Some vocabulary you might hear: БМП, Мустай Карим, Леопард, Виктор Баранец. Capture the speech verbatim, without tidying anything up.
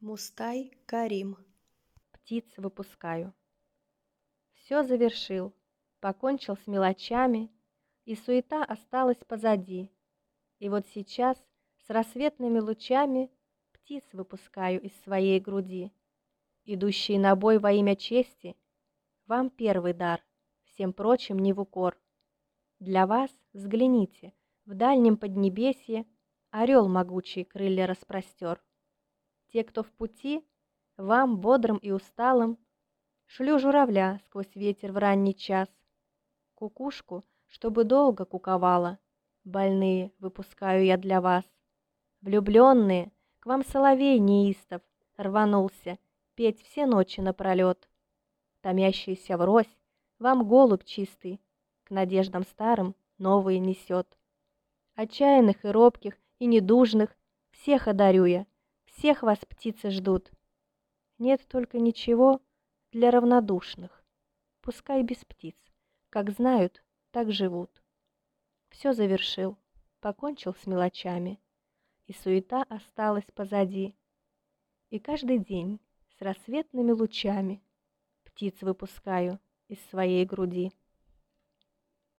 Мустай Карим. Птиц выпускаю. Все завершил, покончил с мелочами, и суета осталась позади. И вот сейчас с рассветными лучами птиц выпускаю из своей груди. Идущие на бой во имя чести, вам первый дар, всем прочим не в укор. Для вас, взгляните, в дальнем поднебесье орел могучий крылья распростер. Те, кто в пути, вам, бодрым и усталым, шлю журавля сквозь ветер в ранний час. Кукушку, чтобы долго куковала, больные выпускаю я для вас. Влюбленные, к вам соловей неистов рванулся петь все ночи напролет. Томящийся врозь, вам голубь чистый к надеждам старым новые несет. Отчаянных и робких, и недужных всех одарю я, всех вас птицы ждут. Нет только ничего для равнодушных. Пускай без птиц. Как знают, так живут. Все завершил, покончил с мелочами, и суета осталась позади. И каждый день с рассветными лучами птиц выпускаю из своей груди.